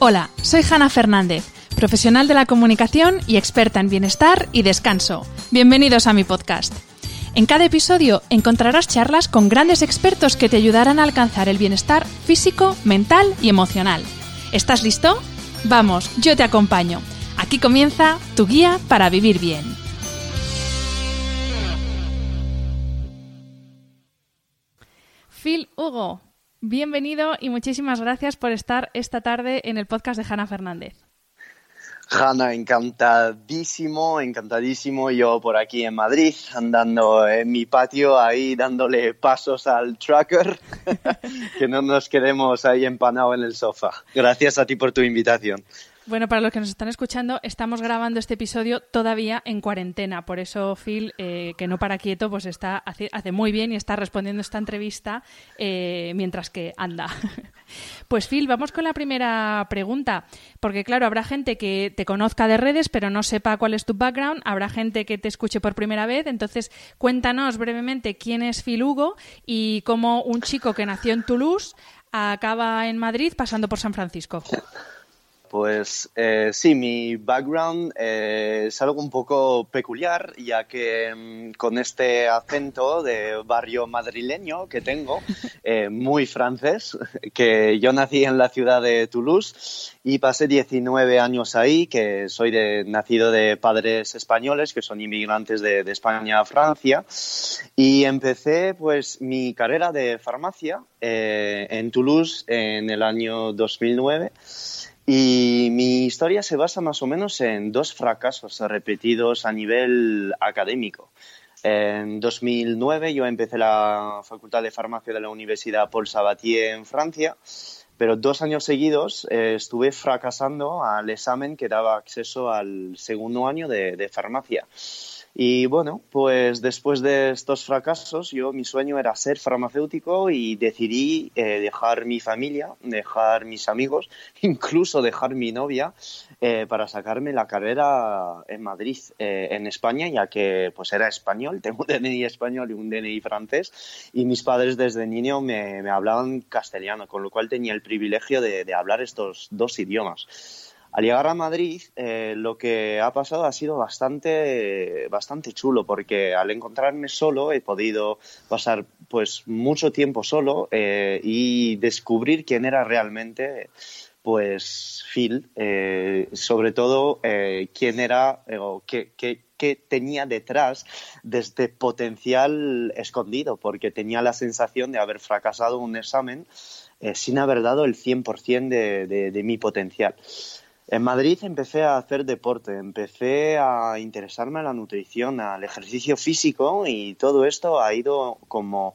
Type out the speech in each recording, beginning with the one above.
Hola, soy Jana Fernández, profesional de la comunicación y experta en bienestar y descanso. Bienvenidos a mi podcast. En cada episodio encontrarás charlas con grandes expertos que te ayudarán a alcanzar el bienestar físico, mental y emocional. ¿Estás listo? Vamos, yo te acompaño. Aquí comienza tu guía para vivir bien. Phil Hugo, bienvenido y muchísimas gracias por estar esta tarde en el podcast de Jana Fernández. Jana, encantadísimo. Yo por aquí en Madrid, andando en mi patio, ahí dándole pasos al tracker, que no nos quedemos ahí empanados en el sofá. Gracias a ti por tu invitación. Bueno, para los que nos están escuchando, estamos grabando este episodio todavía en cuarentena. Por eso, Phil, que no para quieto, pues hace muy bien y está respondiendo esta entrevista mientras que anda. Pues, Phil, vamos con la primera pregunta. Porque, claro, habrá gente que te conozca de redes, pero no sepa cuál es tu background. Habrá gente que te escuche por primera vez. Entonces, cuéntanos brevemente quién es Phil Hugo y cómo un chico que nació en Toulouse acaba en Madrid pasando por San Francisco. Pues sí, mi background es algo un poco peculiar, ya que con este acento de barrio madrileño que tengo, muy francés, que yo nací en la ciudad de Toulouse y pasé 19 años ahí, que soy nacido de padres españoles, que son inmigrantes de España a Francia, y empecé pues mi carrera de farmacia en Toulouse en el año 2009. Y mi historia se basa más o menos en dos fracasos repetidos a nivel académico. En 2009 yo empecé la Facultad de Farmacia de la Universidad Paul Sabatier en Francia, pero 2 años seguidos estuve fracasando al examen que daba acceso al segundo año de farmacia. Y bueno, pues después de estos fracasos, mi sueño era ser farmacéutico y decidí dejar mi familia, dejar mis amigos, incluso dejar mi novia para sacarme la carrera en Madrid, en España, ya que pues era español, tengo un DNI español y un DNI francés, y mis padres desde niño me hablaban castellano, con lo cual tenía el privilegio de hablar estos 2 idiomas. Al llegar a Madrid, lo que ha pasado ha sido bastante chulo, porque al encontrarme solo he podido pasar pues mucho tiempo solo y descubrir quién era realmente pues Phil, sobre todo quién era o qué tenía detrás de este potencial escondido, porque tenía la sensación de haber fracasado un examen sin haber dado el 100% de mi potencial. En Madrid empecé a hacer deporte, empecé a interesarme a la nutrición, al ejercicio físico, y todo esto ha ido como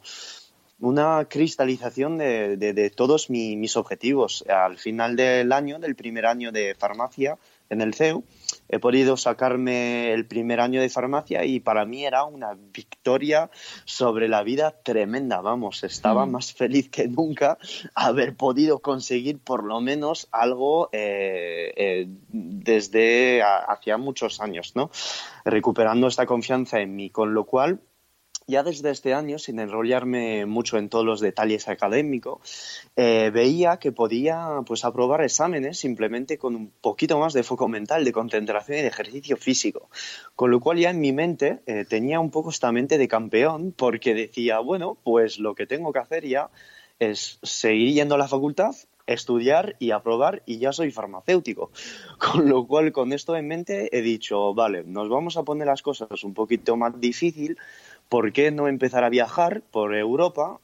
una cristalización de todos mis objetivos. Al final del primer año de farmacia en el CEU, he podido sacarme el primer año de farmacia y para mí era una victoria sobre la vida tremenda. Vamos, estaba más feliz que nunca haber podido conseguir por lo menos algo desde hacía muchos años, ¿no? Recuperando esta confianza en mí, con lo cual ya desde este año, sin enrollarme mucho en todos los detalles académicos, veía que podía pues aprobar exámenes simplemente con un poquito más de foco mental, de concentración y de ejercicio físico. Con lo cual ya en mi mente tenía un poco esta mente de campeón, porque decía, bueno, pues lo que tengo que hacer ya es seguir yendo a la facultad, estudiar y aprobar, y ya soy farmacéutico. Con lo cual, con esto en mente, he dicho, vale, nos vamos a poner las cosas un poquito más difícil. ¿Por qué no empezar a viajar por Europa,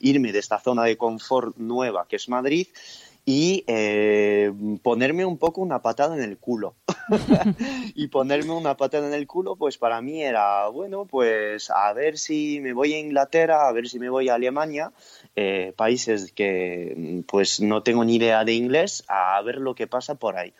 irme de esta zona de confort nueva que es Madrid y ponerme un poco una patada en el culo. Y ponerme una patada en el culo, pues para mí era, bueno, pues a ver si me voy a Inglaterra, a ver si me voy a Alemania, países que pues no tengo ni idea de inglés, a ver lo que pasa por ahí.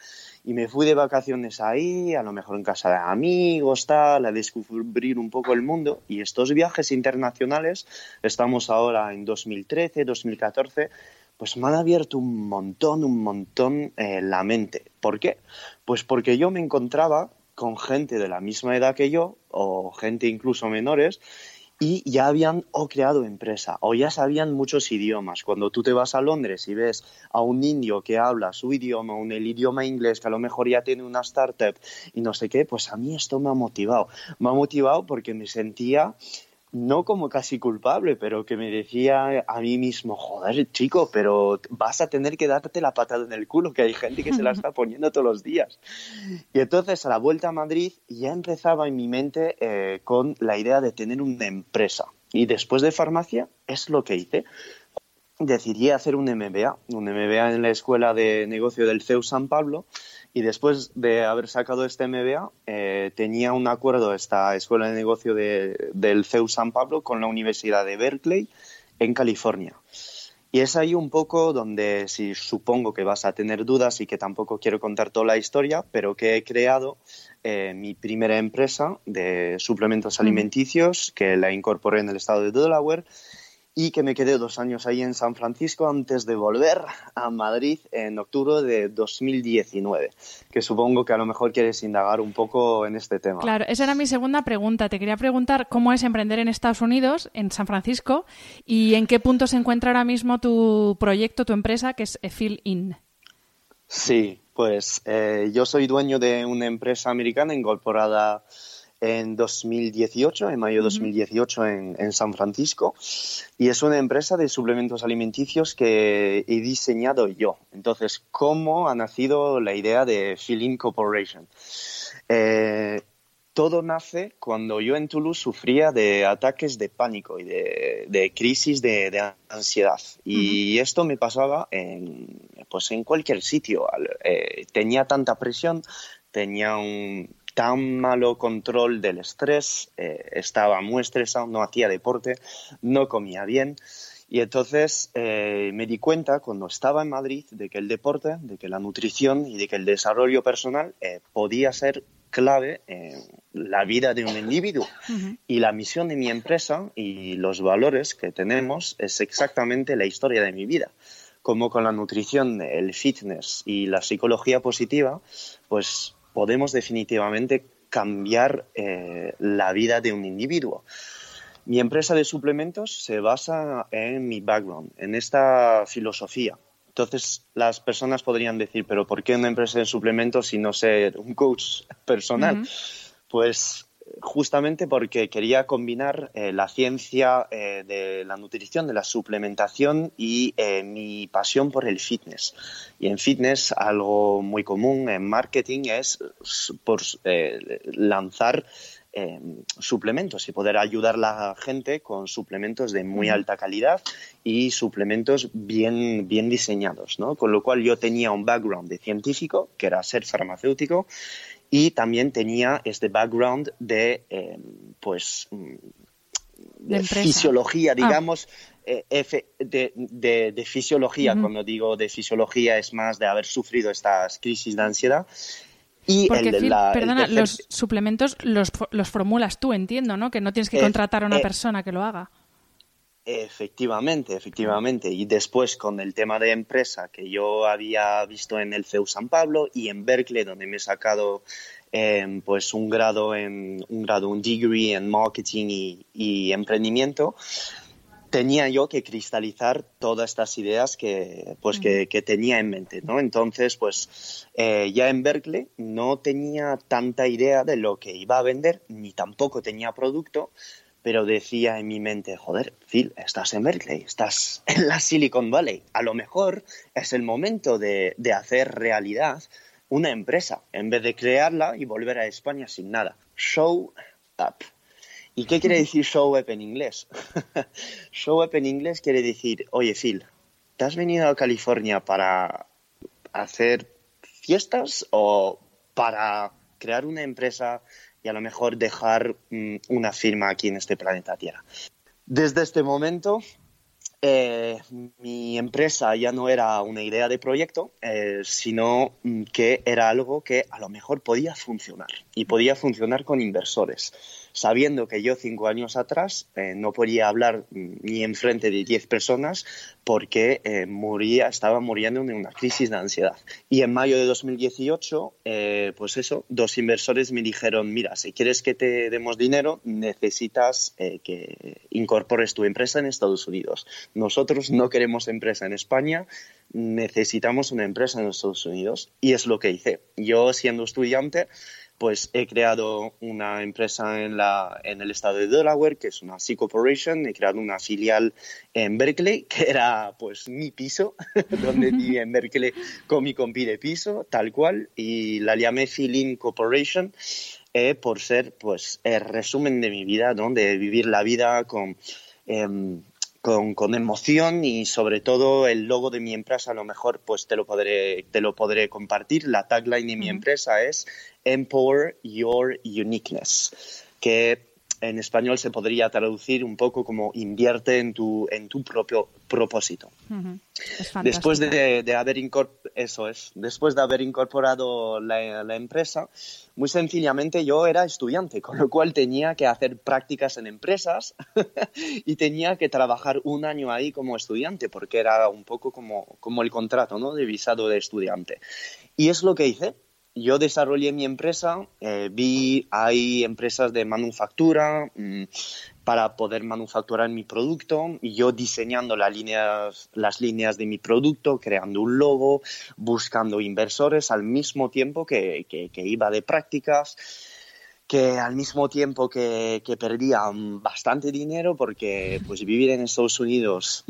Y me fui de vacaciones ahí, a lo mejor en casa de amigos, tal, a descubrir un poco el mundo. Y estos viajes internacionales, estamos ahora en 2013, 2014, pues me han abierto un montón la mente. ¿Por qué? Pues porque yo me encontraba con gente de la misma edad que yo, o gente incluso menores, y ya habían o creado empresa o ya sabían muchos idiomas. Cuando tú te vas a Londres y ves a un indio que habla su idioma, el idioma inglés, que a lo mejor ya tiene una startup y no sé qué, pues a mí esto me ha motivado. Me ha motivado porque me sentía, no como casi culpable, pero que me decía a mí mismo, joder, chico, pero vas a tener que darte la patada en el culo, que hay gente que se la está poniendo todos los días. Y entonces, a la vuelta a Madrid, ya empezaba en mi mente con la idea de tener una empresa. Y después de farmacia, es lo que hice. Decidí hacer un MBA en la Escuela de Negocio del CEU San Pablo. Y después de haber sacado este MBA, tenía un acuerdo esta Escuela de Negocio del CEU San Pablo con la Universidad de Berkeley en California. Y es ahí un poco donde, si supongo que vas a tener dudas y que tampoco quiero contar toda la historia, pero que he creado mi primera empresa de suplementos alimenticios, que la incorporé en el estado de Delaware, y que me quedé 2 años ahí en San Francisco antes de volver a Madrid en octubre de 2019, que supongo que a lo mejor quieres indagar un poco en este tema. Claro, esa era mi segunda pregunta. Te quería preguntar cómo es emprender en Estados Unidos, en San Francisco, y en qué punto se encuentra ahora mismo tu proyecto, tu empresa, que es Efillin. Sí, pues yo soy dueño de una empresa americana incorporada en 2018, en mayo de 2018 en San Francisco, y es una empresa de suplementos alimenticios que he diseñado yo. Entonces, ¿cómo ha nacido la idea de Feeling Corporation? Todo nace cuando yo en Toulouse sufría de ataques de pánico y de crisis de ansiedad. Y esto me pasaba en cualquier sitio. Tenía tanta presión, tenía un tan malo control del estrés, estaba muy estresado, no hacía deporte, no comía bien. Y entonces me di cuenta cuando estaba en Madrid de que el deporte, de que la nutrición y de que el desarrollo personal podía ser clave en la vida de un individuo. Y la misión de mi empresa y los valores que tenemos es exactamente la historia de mi vida. Como con la nutrición, el fitness y la psicología positiva, pues podemos definitivamente cambiar la vida de un individuo. Mi empresa de suplementos se basa en mi background, en esta filosofía. Entonces, las personas podrían decir, ¿pero por qué una empresa de suplementos si no ser un coach personal? Pues justamente porque quería combinar la ciencia de la nutrición, de la suplementación y mi pasión por el fitness. Y en fitness, algo muy común en marketing es lanzar suplementos y poder ayudar a la gente con suplementos de muy alta calidad y suplementos bien diseñados, ¿no? Con lo cual yo tenía un background de científico, que era ser farmacéutico, y también tenía este background de, de fisiología, digamos, de fisiología. Cuando digo de fisiología es más de haber sufrido estas crisis de ansiedad. Y porque, los suplementos los formulas tú, entiendo, ¿no? Que no tienes que contratar a una persona que lo haga. Efectivamente. Y después con el tema de empresa que yo había visto en el CEU San Pablo y en Berkeley, donde me he sacado un degree en marketing y emprendimiento, tenía yo que cristalizar todas estas ideas que tenía en mente, ¿no? Entonces, pues ya en Berkeley no tenía tanta idea de lo que iba a vender, ni tampoco tenía producto, pero decía en mi mente, joder, Phil, estás en Berkeley, estás en la Silicon Valley. A lo mejor es el momento de hacer realidad una empresa, en vez de crearla y volver a España sin nada. Show up. ¿Y qué quiere decir show up en inglés? Show up en inglés quiere decir, oye, Phil, ¿te has venido a California para hacer fiestas o para crear una empresa y a lo mejor dejar una firma aquí en este planeta Tierra? Desde este momento, mi empresa ya no era una idea de proyecto, sino que era algo que a lo mejor podía funcionar y podía funcionar con inversores, sabiendo que yo 5 años atrás no podía hablar ni enfrente de 10 personas porque estaba muriendo de una crisis de ansiedad. Y en mayo de 2018, dos inversores me dijeron, mira, si quieres que te demos dinero, necesitas que incorpores tu empresa en Estados Unidos. Nosotros no queremos empresa en España, necesitamos una empresa en Estados Unidos. Y es lo que hice. Yo, siendo estudiante, pues he creado una empresa en el estado de Delaware, que es una C Corporation. He creado una filial en Berkeley, que era pues mi piso, donde viví en Berkeley con mi compi de piso, tal cual, y la llamé Feeling Corporation por ser pues el resumen de mi vida, ¿no? De vivir la vida con emoción, y sobre todo el logo de mi empresa a lo mejor pues te lo podré compartir. La tagline de mi empresa es Empower Your Uniqueness, que en español se podría traducir un poco como invierte en tu propio propósito. Después de haber incorporado la empresa, muy sencillamente yo era estudiante, con lo cual tenía que hacer prácticas en empresas y tenía que trabajar 1 año ahí como estudiante, porque era un poco como el contrato, ¿no?, de visado de estudiante. Y es lo que hice. Yo desarrollé mi empresa, hay empresas de manufactura para poder manufacturar mi producto, y yo diseñando las líneas de mi producto, creando un logo, buscando inversores al mismo tiempo que iba de prácticas, que al mismo tiempo que perdía bastante dinero, porque pues vivir en Estados Unidos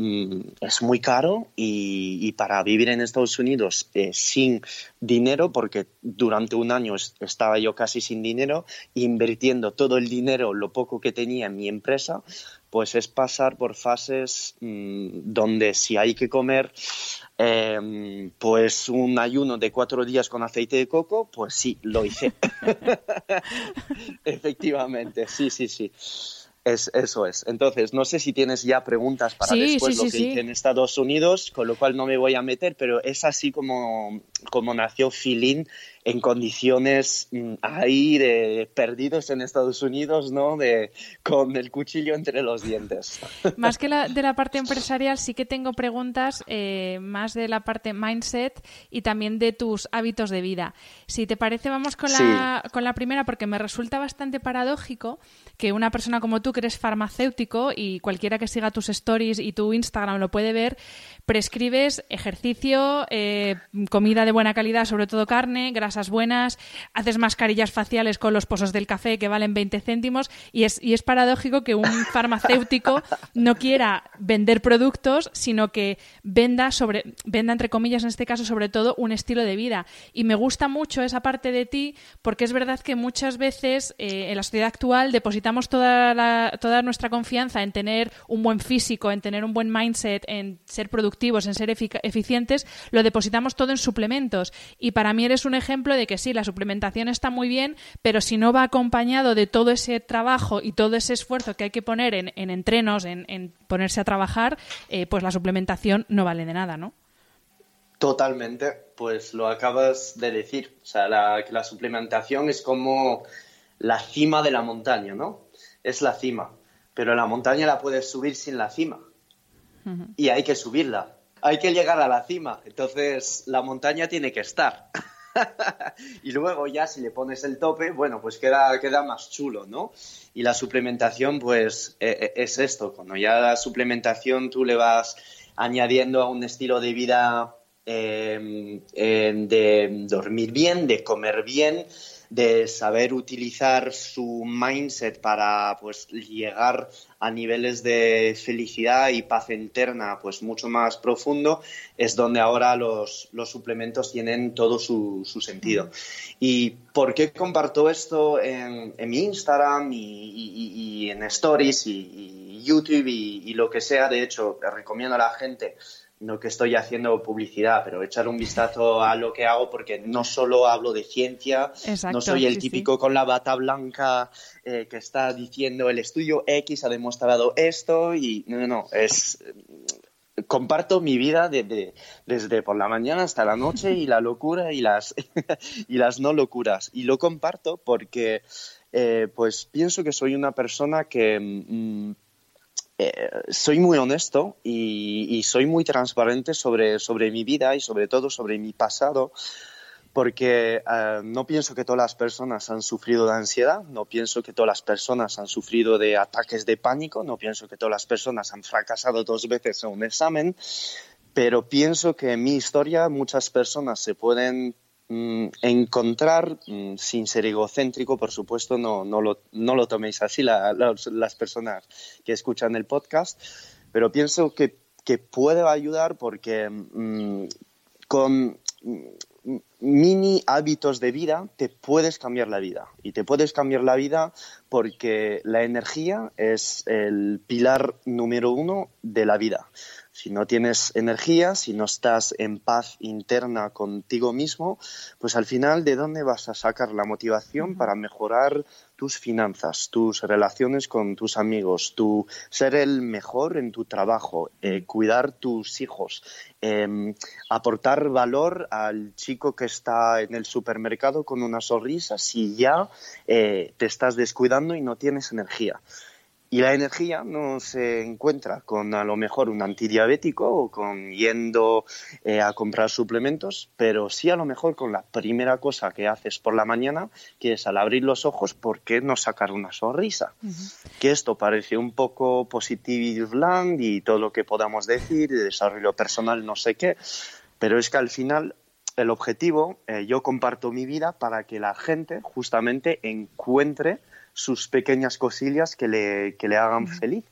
es muy caro, y para vivir en Estados Unidos sin dinero, porque durante 1 año estaba yo casi sin dinero, invirtiendo todo el dinero, lo poco que tenía en mi empresa, pues es pasar por fases donde si hay que comer pues un ayuno de 4 días con aceite de coco, pues sí, lo hice. Efectivamente, sí. Eso es. Entonces, no sé si tienes ya preguntas para hice en Estados Unidos, con lo cual no me voy a meter, pero es así como nació Feeling, en condiciones ahí de perdidos en Estados Unidos, ¿no?, con el cuchillo entre los dientes. Más que de la parte empresarial, sí que tengo preguntas más de la parte mindset y también de tus hábitos de vida. Si te parece, vamos con la primera, porque me resulta bastante paradójico que una persona como tú, que eres farmacéutico, y cualquiera que siga tus stories y tu Instagram lo puede ver, prescribes ejercicio, comida de buena calidad, sobre todo carne, grasas buenas, haces mascarillas faciales con los pozos del café que valen 20 céntimos, y es paradójico que un farmacéutico no quiera vender productos, sino que venda entre comillas, en este caso, sobre todo un estilo de vida. Y me gusta mucho esa parte de ti, porque es verdad que muchas veces en la sociedad actual depositamos toda nuestra confianza en tener un buen físico, en tener un buen mindset, en ser productivos, en ser eficientes, lo depositamos todo en suplementos. Y para mí eres un ejemplo de que sí, la suplementación está muy bien, pero si no va acompañado de todo ese trabajo y todo ese esfuerzo que hay que poner en entrenos, en ponerse a trabajar, pues la suplementación no vale de nada, ¿no? Totalmente, pues lo acabas de decir. O sea, la suplementación es como la cima de la montaña, ¿no? Es la cima, pero la montaña la puedes subir sin la cima. Uh-huh. Y hay que subirla, hay que llegar a la cima, entonces la montaña tiene que estar. Y luego ya si le pones el tope, bueno, pues queda más chulo, ¿no? Y la suplementación, pues es esto. Cuando ya la suplementación tú le vas añadiendo a un estilo de vida de dormir bien, de comer bien, de saber utilizar su mindset para pues llegar a niveles de felicidad y paz interna pues mucho más profundo, es donde ahora los suplementos tienen todo su sentido. ¿Y por qué comparto esto en mi Instagram y en Stories y YouTube y lo que sea? De hecho, recomiendo a la gente no que estoy haciendo publicidad, pero echar un vistazo a lo que hago, porque no solo hablo de ciencia. Exacto, no soy el típico con la bata blanca que está diciendo el estudio X ha demostrado esto y no, es... Comparto mi vida desde por la mañana hasta la noche y la locura y las no locuras. Y lo comparto porque pues pienso que soy una persona que soy muy honesto y soy muy transparente sobre mi vida y sobre todo sobre mi pasado. Porque no pienso que todas las personas han sufrido de ansiedad, no pienso que todas las personas han sufrido de ataques de pánico, no pienso que todas las personas han fracasado 2 veces en un examen, pero pienso que en mi historia muchas personas se pueden encontrar, sin ser egocéntrico, por supuesto, no lo toméis así las personas que escuchan el podcast, pero pienso que puede ayudar porque con... mini hábitos de vida te puedes cambiar la vida porque la energía es el pilar número 1 de la vida. Si no tienes energía, si no estás en paz interna contigo mismo, pues al final, ¿de dónde vas a sacar la motivación para mejorar tus finanzas, tus relaciones con tus amigos, ser el mejor en tu trabajo, cuidar tus hijos, aportar valor al chico que está en el supermercado con una sonrisa si ya te estás descuidando y no tienes energía? Y la energía no se encuentra con a lo mejor un antidiabético o con yendo a comprar suplementos, pero sí a lo mejor con la primera cosa que haces por la mañana, que es al abrir los ojos, ¿por qué no sacar una sonrisa? Uh-huh. Que esto parece un poco positive land y todo lo que podamos decir, desarrollo personal, no sé qué, pero es que al final... El objetivo, yo comparto mi vida para que la gente justamente encuentre sus pequeñas cosillas que le hagan feliz.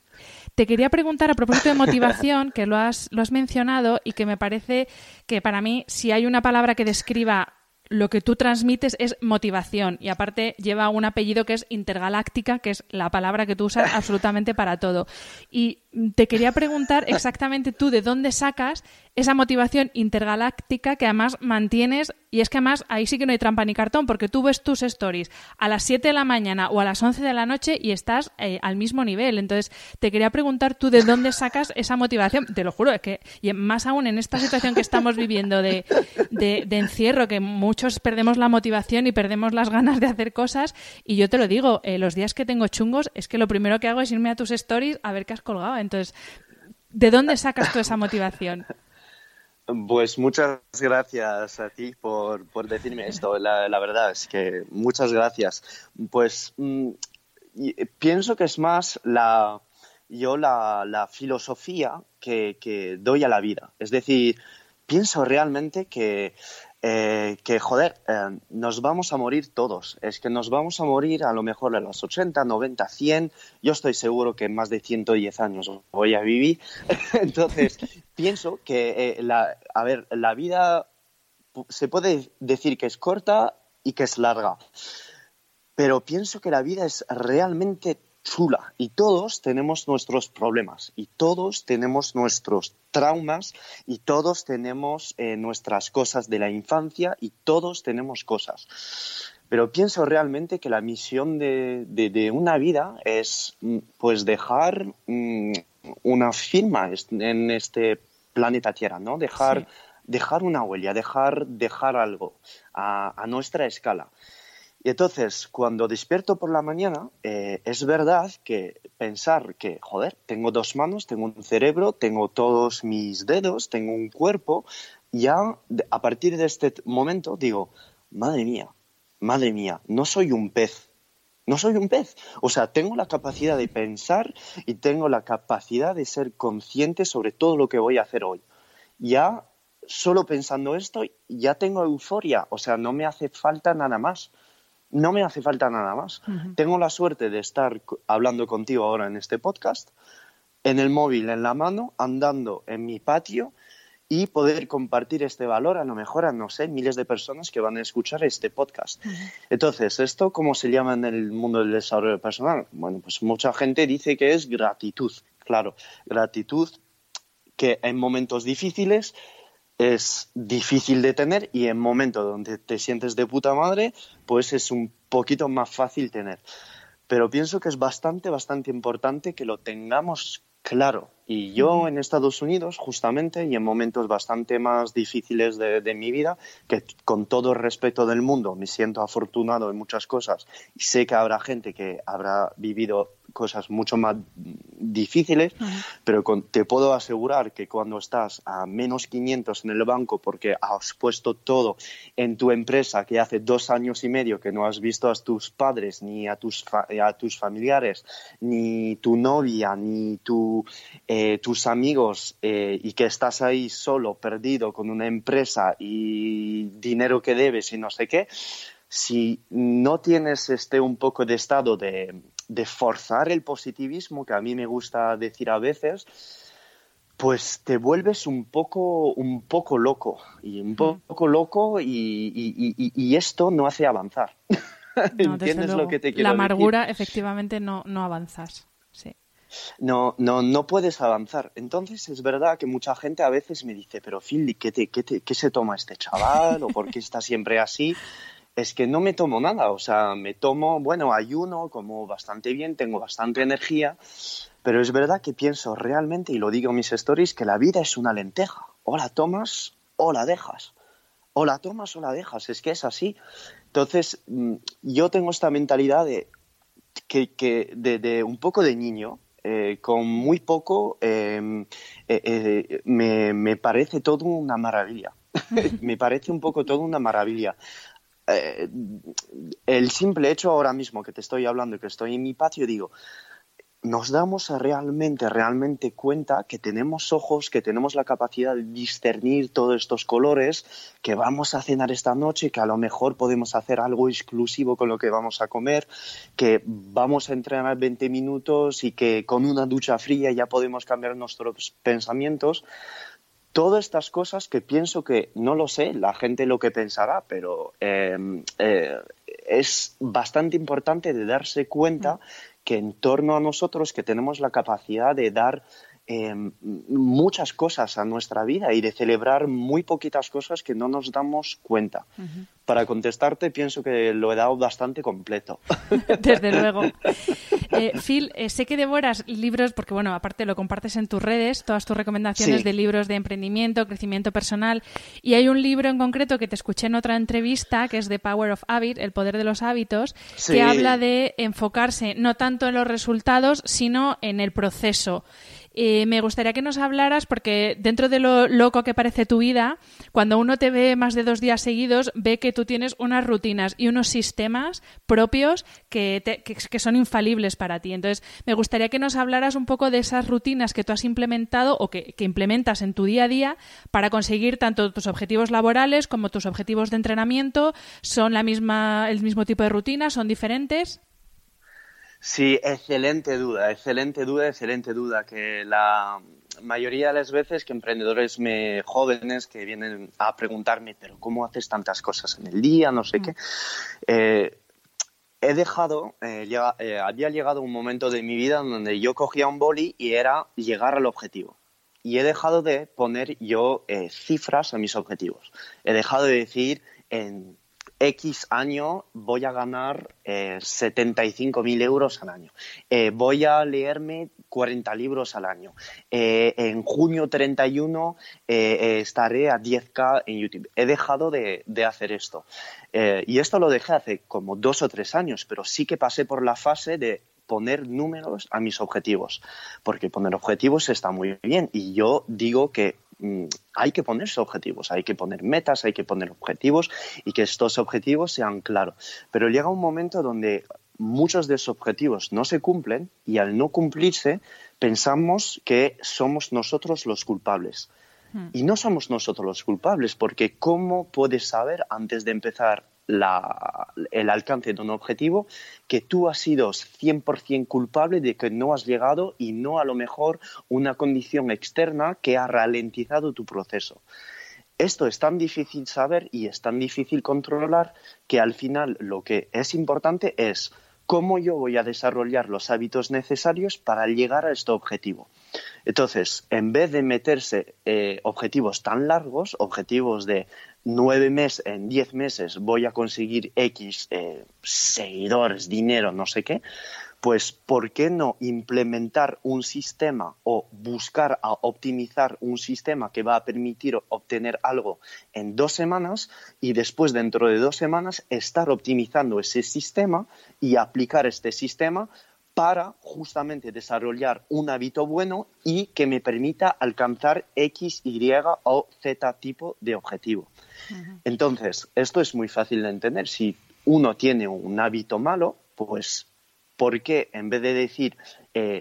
Te quería preguntar a propósito de motivación, que lo has mencionado y que me parece que para mí, si hay una palabra que describa lo que tú transmites, es motivación. Y aparte lleva un apellido que es intergaláctica, que es la palabra que tú usas absolutamente para todo. Y te quería preguntar exactamente tú de dónde sacas esa motivación intergaláctica que además mantienes. Y es que además ahí sí que no hay trampa ni cartón, porque tú ves tus stories a las 7 de la mañana o a las 11 de la noche y estás al mismo nivel. Entonces te quería preguntar tú de dónde sacas esa motivación. Te lo juro, es que y más aún en esta situación que estamos viviendo de encierro, que muchos perdemos la motivación y perdemos las ganas de hacer cosas. Y yo te lo digo, los días que tengo chungos es que lo primero que hago es irme a tus stories a ver qué has colgado. Entonces, ¿de dónde sacas tú esa motivación? Pues muchas gracias a ti por decirme esto. La verdad es que muchas gracias. Pues pienso que es más la filosofía que doy a la vida. Es decir, pienso realmente que joder, nos vamos a morir todos. Es que nos vamos a morir a lo mejor a los 80, 90, 100. Yo estoy seguro que más de 110 años voy a vivir. Entonces, pienso que, la vida se puede decir que es corta y que es larga. Pero pienso que la vida es realmente chula y todos tenemos nuestros problemas y todos tenemos nuestros traumas y todos tenemos nuestras cosas de la infancia y todos tenemos cosas. Pero pienso realmente que la misión de una vida es pues dejar una firma en este planeta Tierra, ¿no? Dejar una huella, dejar algo a nuestra escala. Y entonces, cuando despierto por la mañana, es verdad que pensar que, joder, tengo 2 manos, tengo un cerebro, tengo todos mis dedos, tengo un cuerpo, ya a partir de este momento digo, madre mía, no soy un pez. O sea, tengo la capacidad de pensar y tengo la capacidad de ser consciente sobre todo lo que voy a hacer hoy. Ya solo pensando esto, ya tengo euforia, o sea, no me hace falta nada más. Uh-huh. Tengo la suerte de estar hablando contigo ahora en este podcast, en el móvil, en la mano, andando en mi patio y poder compartir este valor a lo mejor a, no sé, miles de personas que van a escuchar este podcast. Uh-huh. Entonces, ¿esto cómo se llama en el mundo del desarrollo personal? Bueno, pues mucha gente dice que es gratitud. Claro, gratitud que en momentos difíciles es difícil de tener y en momentos donde te sientes de puta madre, pues es un poquito más fácil tener. Pero pienso que es bastante importante que lo tengamos claro. Y yo en Estados Unidos, justamente, y en momentos bastante más difíciles de mi vida, que con todo el respeto del mundo me siento afortunado en muchas cosas, y sé que habrá gente que habrá vivido cosas mucho más difíciles, pero te puedo asegurar que cuando estás a menos 500 en el banco porque has puesto todo en tu empresa que hace 2 años y medio que no has visto a tus padres, ni a tus familiares, ni tu novia, ni tus amigos, y que estás ahí solo, perdido, con una empresa y dinero que debes y no sé qué, si no tienes un poco de estado de forzar el positivismo, que a mí me gusta decir a veces, pues te vuelves un poco loco, y y esto no hace avanzar. No, ¿entiendes lo que te quiero decir? La amargura, decir? Efectivamente, no avanzas. Sí. No puedes avanzar. Entonces es verdad que mucha gente a veces me dice, pero Phil, ¿qué se toma este chaval? ¿O por qué está siempre así? Es que no me tomo nada, o sea, ayuno, como bastante bien, tengo bastante energía, pero es verdad que pienso realmente, y lo digo en mis stories, que la vida es una lenteja, o la tomas o la dejas, es que es así. Entonces, yo tengo esta mentalidad de un poco de niño, con muy poco me parece todo una maravilla, me parece un poco todo una maravilla. El simple hecho ahora mismo que te estoy hablando y que estoy en mi patio, digo, nos damos realmente cuenta que tenemos ojos, que tenemos la capacidad de discernir todos estos colores, que vamos a cenar esta noche, que a lo mejor podemos hacer algo exclusivo con lo que vamos a comer, que vamos a entrenar 20 minutos y que con una ducha fría ya podemos cambiar nuestros pensamientos. Todas estas cosas que pienso que, no lo sé, la gente lo que pensará, pero es bastante importante de darse cuenta que en torno a nosotros, que tenemos la capacidad de dar muchas cosas a nuestra vida y de celebrar muy poquitas cosas que no nos damos cuenta. Uh-huh. Para contestarte, pienso que lo he dado bastante completo. Desde luego. Phil, sé que devoras libros, porque bueno, aparte lo compartes en tus redes, todas tus recomendaciones de libros de emprendimiento, crecimiento personal, y hay un libro en concreto que te escuché en otra entrevista, que es The Power of Habit, el poder de los hábitos, que habla de enfocarse no tanto en los resultados, sino en el proceso. Me gustaría que nos hablaras, porque dentro de lo loco que parece tu vida, cuando uno te ve más de 2 días seguidos, ve que tú tienes unas rutinas y unos sistemas propios que son infalibles para ti. Entonces, me gustaría que nos hablaras un poco de esas rutinas que tú has implementado o que implementas en tu día a día para conseguir tanto tus objetivos laborales como tus objetivos de entrenamiento. ¿Son el mismo tipo de rutinas? ¿Son diferentes? Sí, excelente duda, que la mayoría de las veces que emprendedores jóvenes que vienen a preguntarme, pero ¿cómo haces tantas cosas en el día? No sé qué. Había llegado un momento de mi vida donde yo cogía un boli y era llegar al objetivo. Y he dejado de poner yo cifras a mis objetivos. He dejado de decir en X año voy a ganar 75.000 euros al año, voy a leerme 40 libros al año, en junio 31 estaré a 10K en YouTube. He dejado de hacer esto, y esto lo dejé hace como 2 o 3 años, pero sí que pasé por la fase de poner números a mis objetivos, porque poner objetivos está muy bien, y yo digo que hay que ponerse objetivos, hay que poner metas, hay que poner objetivos y que estos objetivos sean claros. Pero llega un momento donde muchos de esos objetivos no se cumplen y al no cumplirse pensamos que somos nosotros los culpables. Y no somos nosotros los culpables, porque ¿cómo puedes saber antes de empezar el alcance de un objetivo que tú has sido 100% culpable de que no has llegado y no a lo mejor una condición externa que ha ralentizado tu proceso? Esto es tan difícil saber y es tan difícil controlar que al final lo que es importante es ¿cómo yo voy a desarrollar los hábitos necesarios para llegar a este objetivo? Entonces, en vez de meterse objetivos tan largos, objetivos de 9 meses, en 10 meses voy a conseguir X seguidores, dinero, no sé qué, pues ¿por qué no implementar un sistema o buscar a optimizar un sistema que va a permitir obtener algo en 2 semanas y después dentro de 2 semanas estar optimizando ese sistema y aplicar este sistema para justamente desarrollar un hábito bueno y que me permita alcanzar X, Y o Z tipo de objetivo? Uh-huh. Entonces, esto es muy fácil de entender. Si uno tiene un hábito malo, pues ¿por qué en vez de decir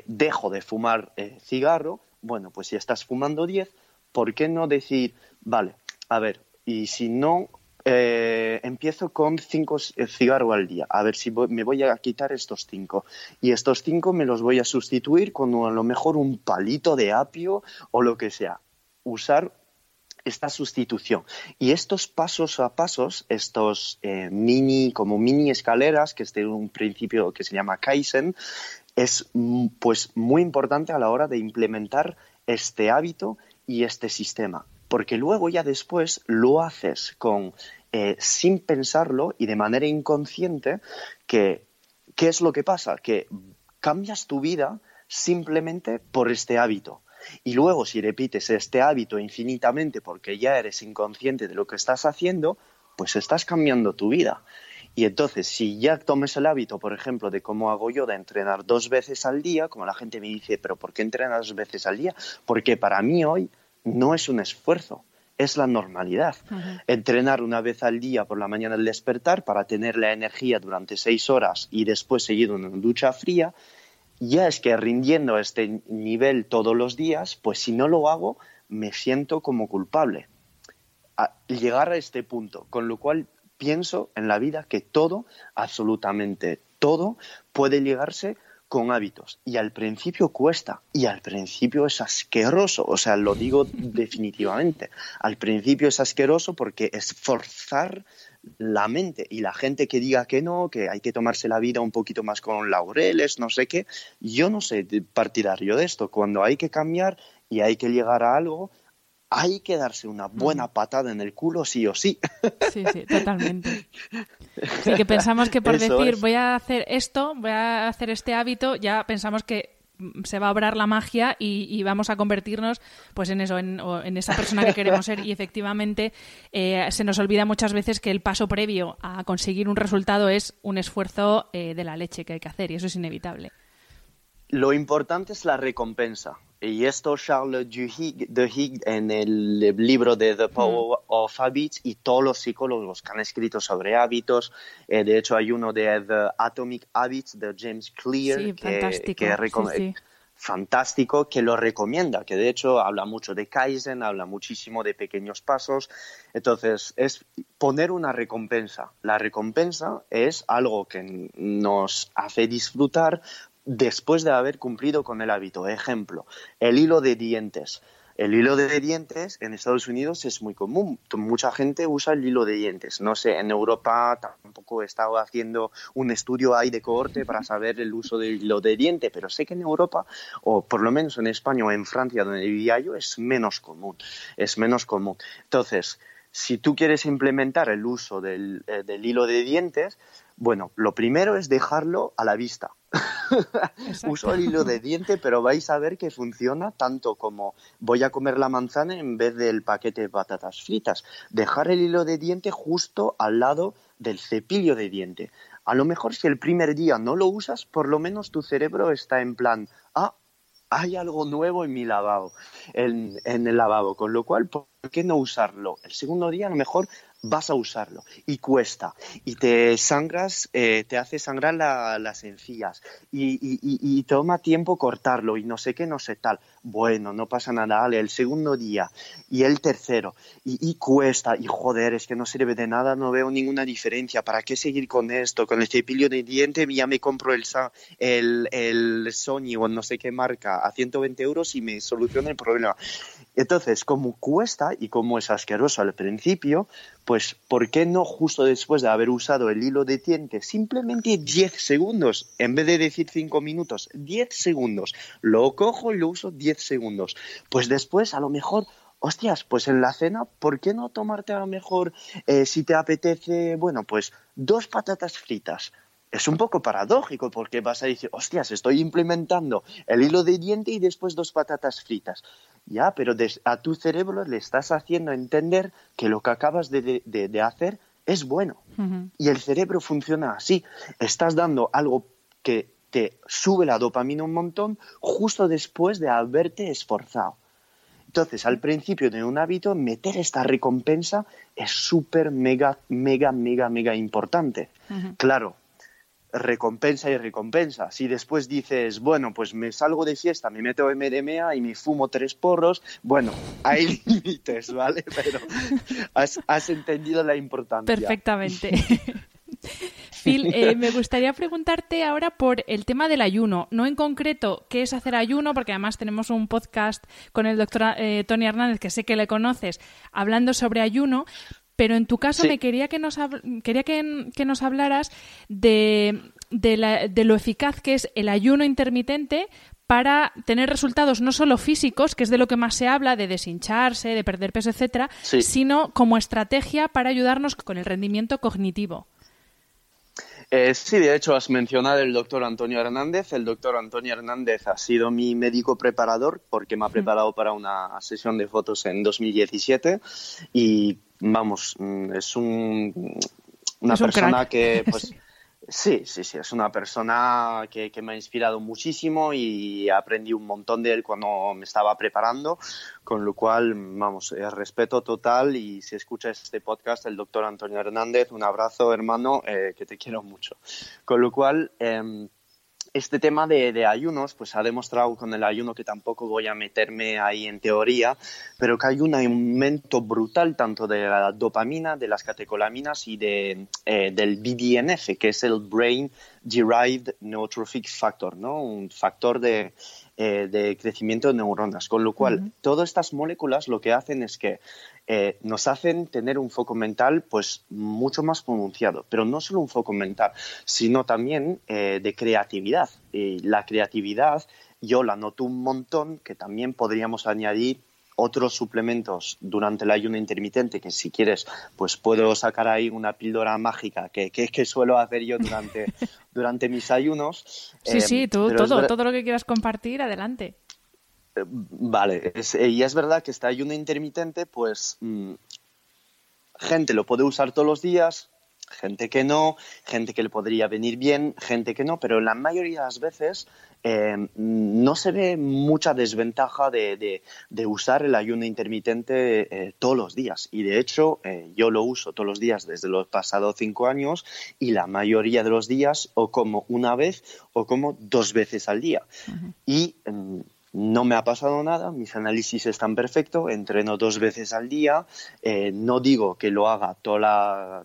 dejo de fumar cigarro? Bueno, pues si estás fumando 10, ¿por qué no decir, vale, a ver, y si no... empiezo con 5 cigarros al día, a ver si me voy a quitar estos 5, y estos 5 me los voy a sustituir con a lo mejor un palito de apio o lo que sea, usar esta sustitución. Y estos pasos a pasos, estos mini escaleras, que es de un principio que se llama Kaizen, es pues muy importante a la hora de implementar este hábito y este sistema. Porque luego ya después lo haces con sin pensarlo y de manera inconsciente, que ¿qué es lo que pasa? Que cambias tu vida simplemente por este hábito. Y luego si repites este hábito infinitamente porque ya eres inconsciente de lo que estás haciendo, pues estás cambiando tu vida. Y entonces, si ya tomes el hábito, por ejemplo, de cómo hago yo, de entrenar 2 veces al día, como la gente me dice, ¿pero por qué entrenas 2 veces al día? Porque para mí hoy no es un esfuerzo, es la normalidad. Ajá. Entrenar 1 vez al día por la mañana al despertar para tener la energía durante 6 horas y después seguir una ducha fría, ya es que rindiendo a este nivel todos los días, pues si no lo hago me siento como culpable. A llegar a este punto, con lo cual pienso en la vida que todo, absolutamente todo, puede llegarse con hábitos. Y al principio cuesta, y al principio es asqueroso, o sea, lo digo definitivamente, al principio es asqueroso porque es forzar la mente, y la gente que diga que no, que hay que tomarse la vida un poquito más con laureles, no sé qué, yo no sé partidario de esto. Cuando hay que cambiar y hay que llegar a algo, hay que darse una buena patada en el culo sí o sí. Sí, sí, totalmente. Sí, que pensamos que por eso decir es, voy a hacer esto, voy a hacer este hábito, ya pensamos que se va a obrar la magia y vamos a convertirnos pues en eso, en esa persona que queremos ser. Y efectivamente se nos olvida muchas veces que el paso previo a conseguir un resultado es un esfuerzo de la leche que hay que hacer, y eso es inevitable. Lo importante es la recompensa. Y esto Charles Duhigg en el libro de The Power of Habits, y todos los psicólogos que han escrito sobre hábitos. De hecho, hay uno de The Atomic Habits de James Clear, sí, que fantástico, que lo recomienda, que de hecho habla mucho de Kaizen, habla muchísimo de pequeños pasos. Entonces, es poner una recompensa. La recompensa es algo que nos hace disfrutar después de haber cumplido con el hábito. Ejemplo, el hilo de dientes. El hilo de dientes en Estados Unidos es muy común. Mucha gente usa el hilo de dientes. No sé, en Europa tampoco he estado haciendo un estudio ahí de cohorte para saber el uso del hilo de diente, pero sé que en Europa, o por lo menos en España o en Francia, donde vivía yo, es menos común. Es menos común. Entonces, si tú quieres implementar el uso del hilo de dientes, bueno, lo primero es dejarlo a la vista. Uso el hilo de diente, pero vais a ver que funciona tanto como voy a comer la manzana en vez del paquete de patatas fritas. Dejar el hilo de diente justo al lado del cepillo de diente. A lo mejor si el primer día no lo usas, por lo menos tu cerebro está en plan, ah, hay algo nuevo en mi lavabo, en el lavabo, con lo cual, ¿por qué no usarlo? El segundo día a lo mejor vas a usarlo, y cuesta, y te sangras, te hace sangrar las encías, y toma tiempo cortarlo, y no sé tal. Bueno, no pasa nada, Ale, el segundo día, y el tercero, y cuesta, y joder, es que no sirve de nada, no veo ninguna diferencia, ¿para qué seguir con esto? Con el cepillo de diente ya me compro el Sony o no sé qué marca a 120 euros y me soluciona el problema. Entonces, como cuesta y como es asqueroso al principio, pues ¿por qué no justo después de haber usado el hilo de tiende simplemente 10 segundos? En vez de decir 5 minutos, 10 segundos. Lo cojo y lo uso 10 segundos. Pues después a lo mejor... Hostias, pues en la cena, ¿por qué no tomarte a lo mejor, si te apetece, bueno, pues 2 patatas fritas? Es un poco paradójico porque vas a decir, hostias, estoy implementando el hilo de diente y después 2 patatas fritas. Ya, pero a tu cerebro le estás haciendo entender que lo que acabas de hacer es bueno. Uh-huh. Y el cerebro funciona así. Estás dando algo que te sube la dopamina un montón justo después de haberte esforzado. Entonces, al principio de un hábito, meter esta recompensa es súper, mega importante. Uh-huh. Claro, recompensa y recompensa. Si después dices, bueno, pues me salgo de fiesta, me meto MDMA y me fumo 3 porros, bueno, hay límites, ¿vale? Pero has entendido la importancia. Perfectamente. Phil, me gustaría preguntarte ahora por el tema del ayuno, no en concreto qué es hacer ayuno, porque además tenemos un podcast con el doctor Tony Hernández, que sé que le conoces, hablando sobre ayuno, pero en tu caso sí. quería que nos hablaras de lo eficaz que es el ayuno intermitente para tener resultados no solo físicos, que es de lo que más se habla, de deshincharse, de perder peso, etcétera, sí. sino como estrategia para ayudarnos con el rendimiento cognitivo. Sí, de hecho has mencionado el doctor Antonio Hernández. El doctor Antonio Hernández ha sido mi médico preparador porque me ha preparado para una sesión de fotos en 2017 y, vamos, es una persona crack. Que... pues Sí, es una persona que me ha inspirado muchísimo y aprendí un montón de él cuando me estaba preparando, con lo cual, vamos, respeto total. Y si escuchas este podcast, el doctor Antonio Hernández, un abrazo, hermano, que te quiero mucho. Con lo cual, este tema de ayunos, pues ha demostrado con el ayuno que tampoco voy a meterme ahí en teoría, pero que hay un aumento brutal tanto de la dopamina, de las catecolaminas y del BDNF, que es el Brain Derived Neurotrophic Factor, ¿no? Un factor de crecimiento de neuronas. Con lo cual, uh-huh. todas estas moléculas lo que hacen es que nos hacen tener un foco mental pues mucho más pronunciado, pero no solo un foco mental, sino también de creatividad. Y la creatividad yo la noto un montón, que también podríamos añadir otros suplementos durante el ayuno intermitente, que si quieres pues puedo sacar ahí una píldora mágica que suelo hacer yo durante mis ayunos. Sí, tú, todo lo que quieras compartir, adelante. Vale, y es verdad que este ayuno intermitente, pues gente lo puede usar todos los días, gente que no, gente que le podría venir bien, gente que no, pero la mayoría de las veces no se ve mucha desventaja de usar el ayuno intermitente todos los días. Y de hecho, yo lo uso todos los días desde los pasados 5 años y la mayoría de los días o como una vez o como 2 veces al día. Uh-huh. Y... no me ha pasado nada, mis análisis están perfectos, entreno 2 veces al día, no digo que lo haga todas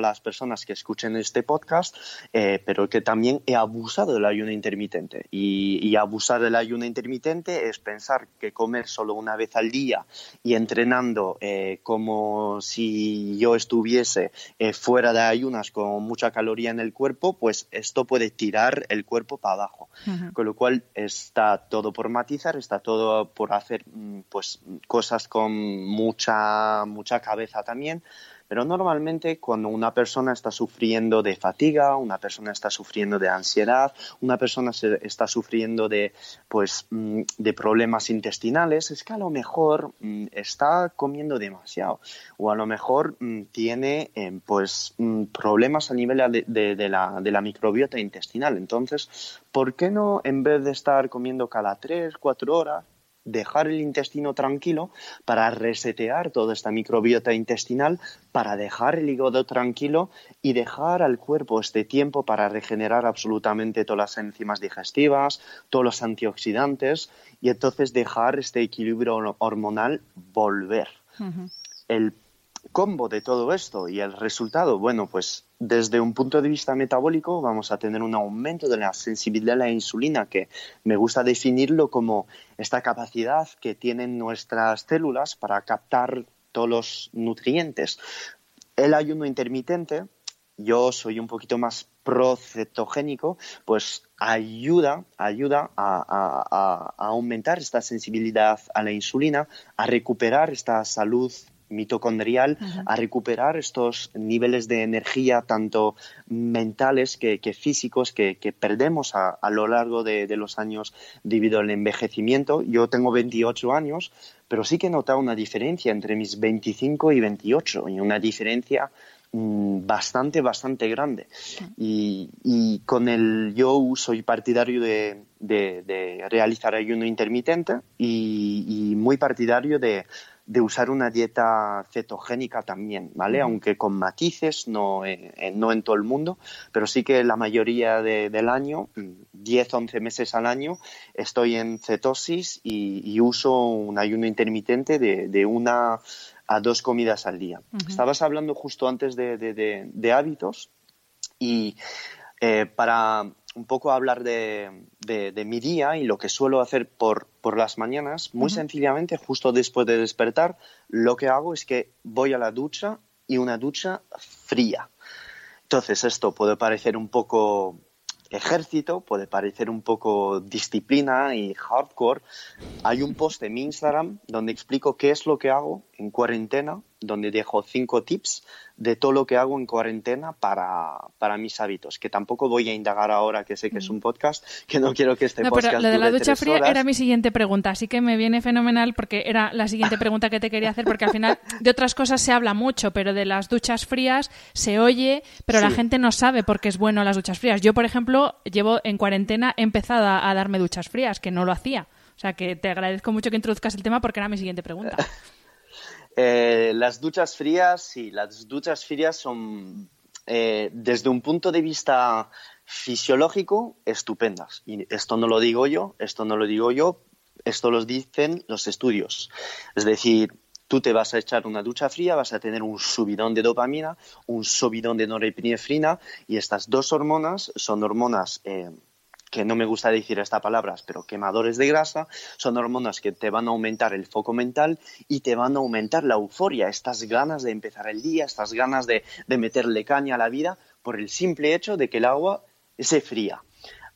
las personas que escuchen este podcast, pero que también he abusado del ayuno intermitente. Y abusar del ayuno intermitente es pensar que comer solo una vez al día y entrenando como si yo estuviese fuera de ayunas con mucha caloría en el cuerpo, pues esto puede tirar el cuerpo para abajo. Uh-huh. Con lo cual está todo por matizar, está todo por hacer pues cosas con mucha cabeza también, pero normalmente cuando una persona está sufriendo de fatiga, una persona está sufriendo de ansiedad, una persona está sufriendo de problemas intestinales, es que a lo mejor está comiendo demasiado o a lo mejor tiene pues problemas a nivel de la microbiota intestinal. Entonces, ¿por qué no, en vez de estar comiendo cada 3-4 horas, dejar el intestino tranquilo para resetear toda esta microbiota intestinal, para dejar el hígado tranquilo y dejar al cuerpo este tiempo para regenerar absolutamente todas las enzimas digestivas, todos los antioxidantes, y entonces dejar este equilibrio hormonal volver? Uh-huh. El combo de todo esto y el resultado, bueno, pues desde un punto de vista metabólico vamos a tener un aumento de la sensibilidad a la insulina, que me gusta definirlo como esta capacidad que tienen nuestras células para captar todos los nutrientes. El ayuno intermitente, yo soy un poquito más pro-cetogénico, pues ayuda a aumentar esta sensibilidad a la insulina, a recuperar esta salud mitocondrial, uh-huh, a recuperar estos niveles de energía tanto mentales que físicos que perdemos a lo largo de los años debido al envejecimiento. Yo tengo 28 años, pero sí que he notado una diferencia entre mis 25 y 28, y una diferencia bastante grande. Uh-huh. Y con el yo soy partidario de realizar ayuno intermitente y muy partidario de usar una dieta cetogénica también, ¿vale? Aunque con matices, no en todo el mundo, pero sí que la mayoría del año, 10, 11 meses al año, estoy en cetosis y uso un ayuno intermitente de 1 a 2 comidas al día. Uh-huh. Estabas hablando justo antes de hábitos y para un poco hablar de mi día y lo que suelo hacer por las mañanas, muy sencillamente, justo después de despertar, lo que hago es que voy a la ducha, y una ducha fría. Entonces esto puede parecer un poco ejército, puede parecer un poco disciplina y hardcore. Hay un post en mi Instagram donde explico qué es lo que hago en cuarentena, donde dejo 5 tips de todo lo que hago en cuarentena para mis hábitos, que tampoco voy a indagar ahora, que sé que es un podcast, que no quiero que este podcast dure 3 horas. No, pero lo de la ducha fría era mi siguiente pregunta, así que me viene fenomenal porque era la siguiente pregunta que te quería hacer, porque al final de otras cosas se habla mucho, pero de las duchas frías se oye, pero sí, la gente no sabe por qué es bueno las duchas frías. Yo, por ejemplo, llevo en cuarentena, he empezado a darme duchas frías, que no lo hacía. O sea, que te agradezco mucho que introduzcas el tema porque era mi siguiente pregunta. Las duchas frías, sí, las duchas frías son, desde un punto de vista fisiológico, estupendas. Y esto no lo digo yo, esto lo dicen los estudios. Es decir, tú te vas a echar una ducha fría, vas a tener un subidón de dopamina, un subidón de norepinefrina, y estas dos hormonas son hormonas que no me gusta decir estas palabras, pero quemadores de grasa, son hormonas que te van a aumentar el foco mental y te van a aumentar la euforia, estas ganas de empezar el día, estas ganas de meterle caña a la vida por el simple hecho de que el agua se fría.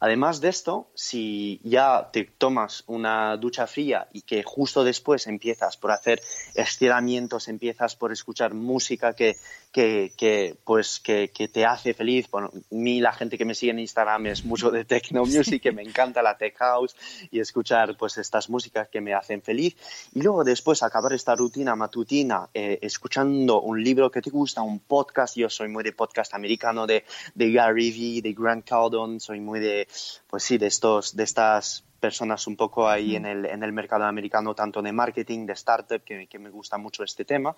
Además de esto, si ya te tomas una ducha fría y que justo después empiezas por hacer estiramientos, empiezas por escuchar música que te hace feliz. Bueno, la gente que me sigue en Instagram es mucho de techno music, que me encanta la tech house y escuchar pues estas músicas que me hacen feliz. Y luego después acabar esta rutina matutina escuchando un libro que te gusta, un podcast. Yo soy muy de podcast americano, de Gary Vee, de Grant Cardone, soy muy de, pues sí, de estas personas un poco ahí en el mercado americano, tanto de marketing, de startup, que me gusta mucho este tema,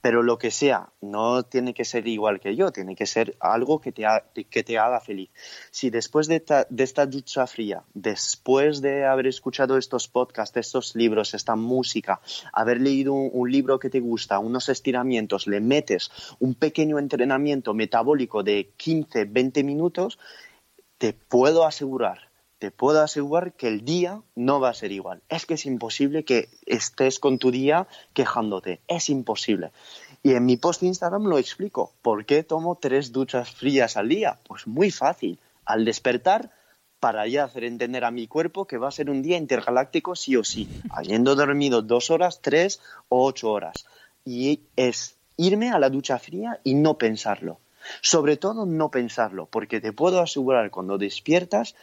pero lo que sea, no tiene que ser igual que yo, tiene que ser algo que te haga feliz. Si después de esta ducha fría, después de haber escuchado estos podcasts, estos libros, esta música, haber leído un libro que te gusta, unos estiramientos, le metes un pequeño entrenamiento metabólico de 15, 20 minutos, te puedo asegurar que el día no va a ser igual. Es que es imposible que estés con tu día quejándote. Es imposible. Y en mi post de Instagram lo explico. ¿Por qué tomo 3 duchas frías al día? Pues muy fácil. Al despertar, para ya hacer entender a mi cuerpo que va a ser un día intergaláctico sí o sí. Habiendo dormido 2 horas, 3 o 8 horas. Y es irme a la ducha fría y no pensarlo. Sobre todo no pensarlo, porque te puedo asegurar cuando despiertas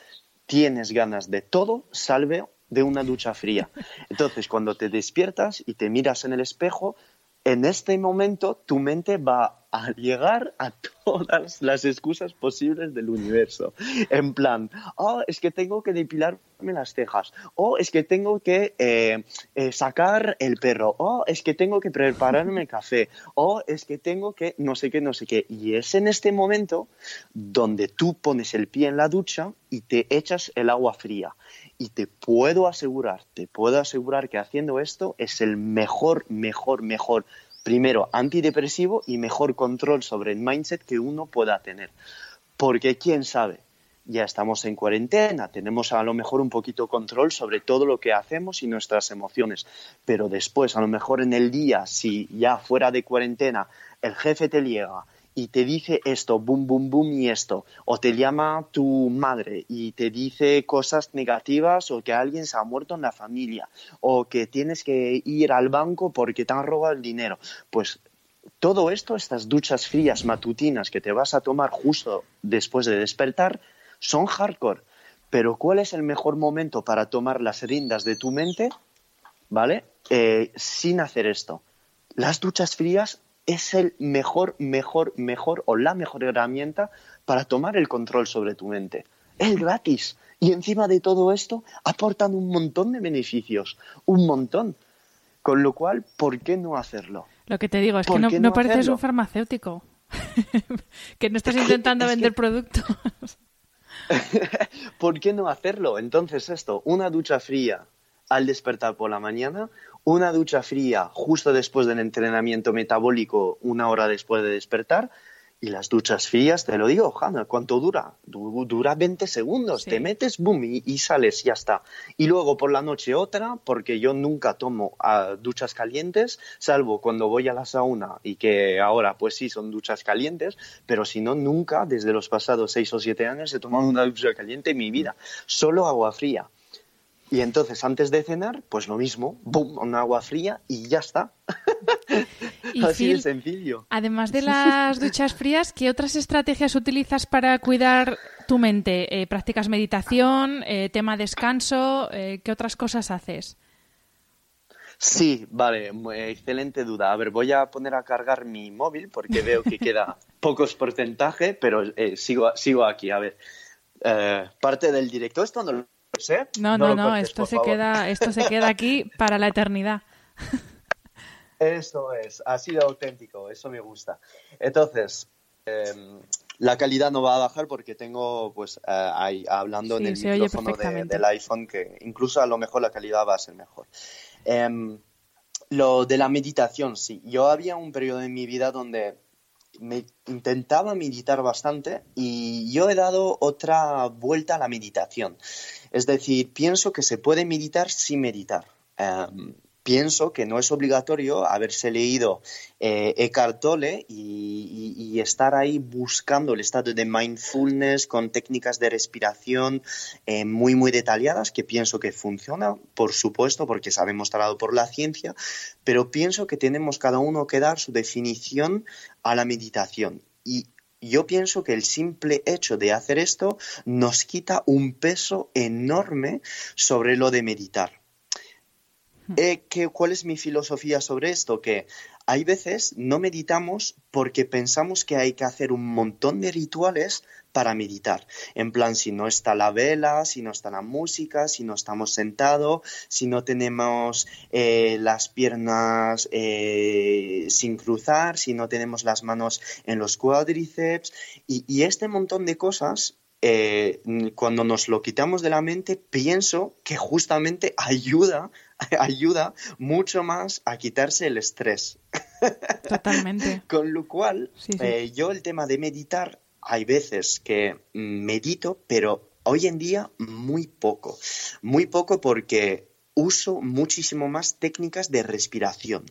tienes ganas de todo salvo de una ducha fría. Entonces, cuando te despiertas y te miras en el espejo, en este momento tu mente va a llegar a todas las excusas posibles del universo. En plan, es que tengo que depilarme las cejas, es que tengo que sacar el perro, es que tengo que prepararme el café, es que tengo que no sé qué. Y es en este momento donde tú pones el pie en la ducha y te echas el agua fría. Y te puedo asegurar que haciendo esto es el mejor primero antidepresivo y mejor control sobre el mindset que uno pueda tener. Porque quién sabe, ya estamos en cuarentena, tenemos a lo mejor un poquito control sobre todo lo que hacemos y nuestras emociones, pero después a lo mejor en el día, si ya fuera de cuarentena, el jefe te llega y te dice esto, boom, boom, boom y esto, o te llama tu madre y te dice cosas negativas o que alguien se ha muerto en la familia o que tienes que ir al banco porque te han robado el dinero, pues todo esto, estas duchas frías matutinas que te vas a tomar justo después de despertar, son hardcore, pero ¿cuál es el mejor momento para tomar las riendas de tu mente, ¿vale? Sin hacer esto. Las duchas frías es el mejor o la mejor herramienta para tomar el control sobre tu mente. Es gratis y encima de todo esto aportan un montón de beneficios, un montón. Con lo cual, ¿por qué no hacerlo? Lo que te digo es que no pareces un farmacéutico, que no estás intentando vender productos. ¿Por qué no hacerlo? Entonces esto, una ducha fría al despertar por la mañana, una ducha fría justo después del entrenamiento metabólico, una hora después de despertar, y las duchas frías, te lo digo, Jana, ¿cuánto dura? Dura 20 segundos, sí. Te metes, boom, y sales, ya está. Y luego por la noche otra, porque yo nunca tomo duchas calientes, salvo cuando voy a la sauna, y que ahora pues sí son duchas calientes, pero si no, nunca, desde los pasados 6 o 7 años, he tomado una ducha caliente en mi vida. Solo agua fría. Y entonces, antes de cenar, pues lo mismo, boom, un agua fría y ya está. Y así Phil, de sencillo. Además de las duchas frías, ¿qué otras estrategias utilizas para cuidar tu mente? ¿Practicas meditación, tema descanso? ¿Qué otras cosas haces? Sí, vale, excelente duda. A ver, voy a poner a cargar mi móvil porque veo que queda pocos porcentaje, pero sigo aquí. A ver, parte del directo, esto no lo... ¿Eh? No, cortes, esto se queda aquí para la eternidad. Eso es, ha sido auténtico, eso me gusta. Entonces, la calidad no va a bajar porque tengo, pues, ahí hablando sí, en el micrófono del iPhone, que incluso a lo mejor la calidad va a ser mejor. Lo de la meditación, sí. Yo había un periodo en mi vida donde me intentaba meditar bastante y yo he dado otra vuelta a la meditación. Es decir, pienso que se puede meditar sin meditar. Pienso que no es obligatorio haberse leído Eckhart Tolle y estar ahí buscando el estado de mindfulness con técnicas de respiración muy, muy detalladas, que pienso que funciona, por supuesto, porque se ha demostrado por la ciencia, pero pienso que tenemos cada uno que dar su definición a la meditación. Y yo pienso que el simple hecho de hacer esto nos quita un peso enorme sobre lo de meditar. ¿Cuál es mi filosofía sobre esto? Que hay veces no meditamos porque pensamos que hay que hacer un montón de rituales para meditar. En plan, si no está la vela, si no está la música, si no estamos sentados, si no tenemos las piernas sin cruzar, si no tenemos las manos en los cuádriceps y este montón de cosas... cuando nos lo quitamos de la mente, pienso que justamente ayuda mucho más a quitarse el estrés. Totalmente. Con lo cual, sí. Yo el tema de meditar, hay veces que medito, pero hoy en día muy poco porque uso muchísimo más técnicas de respiración.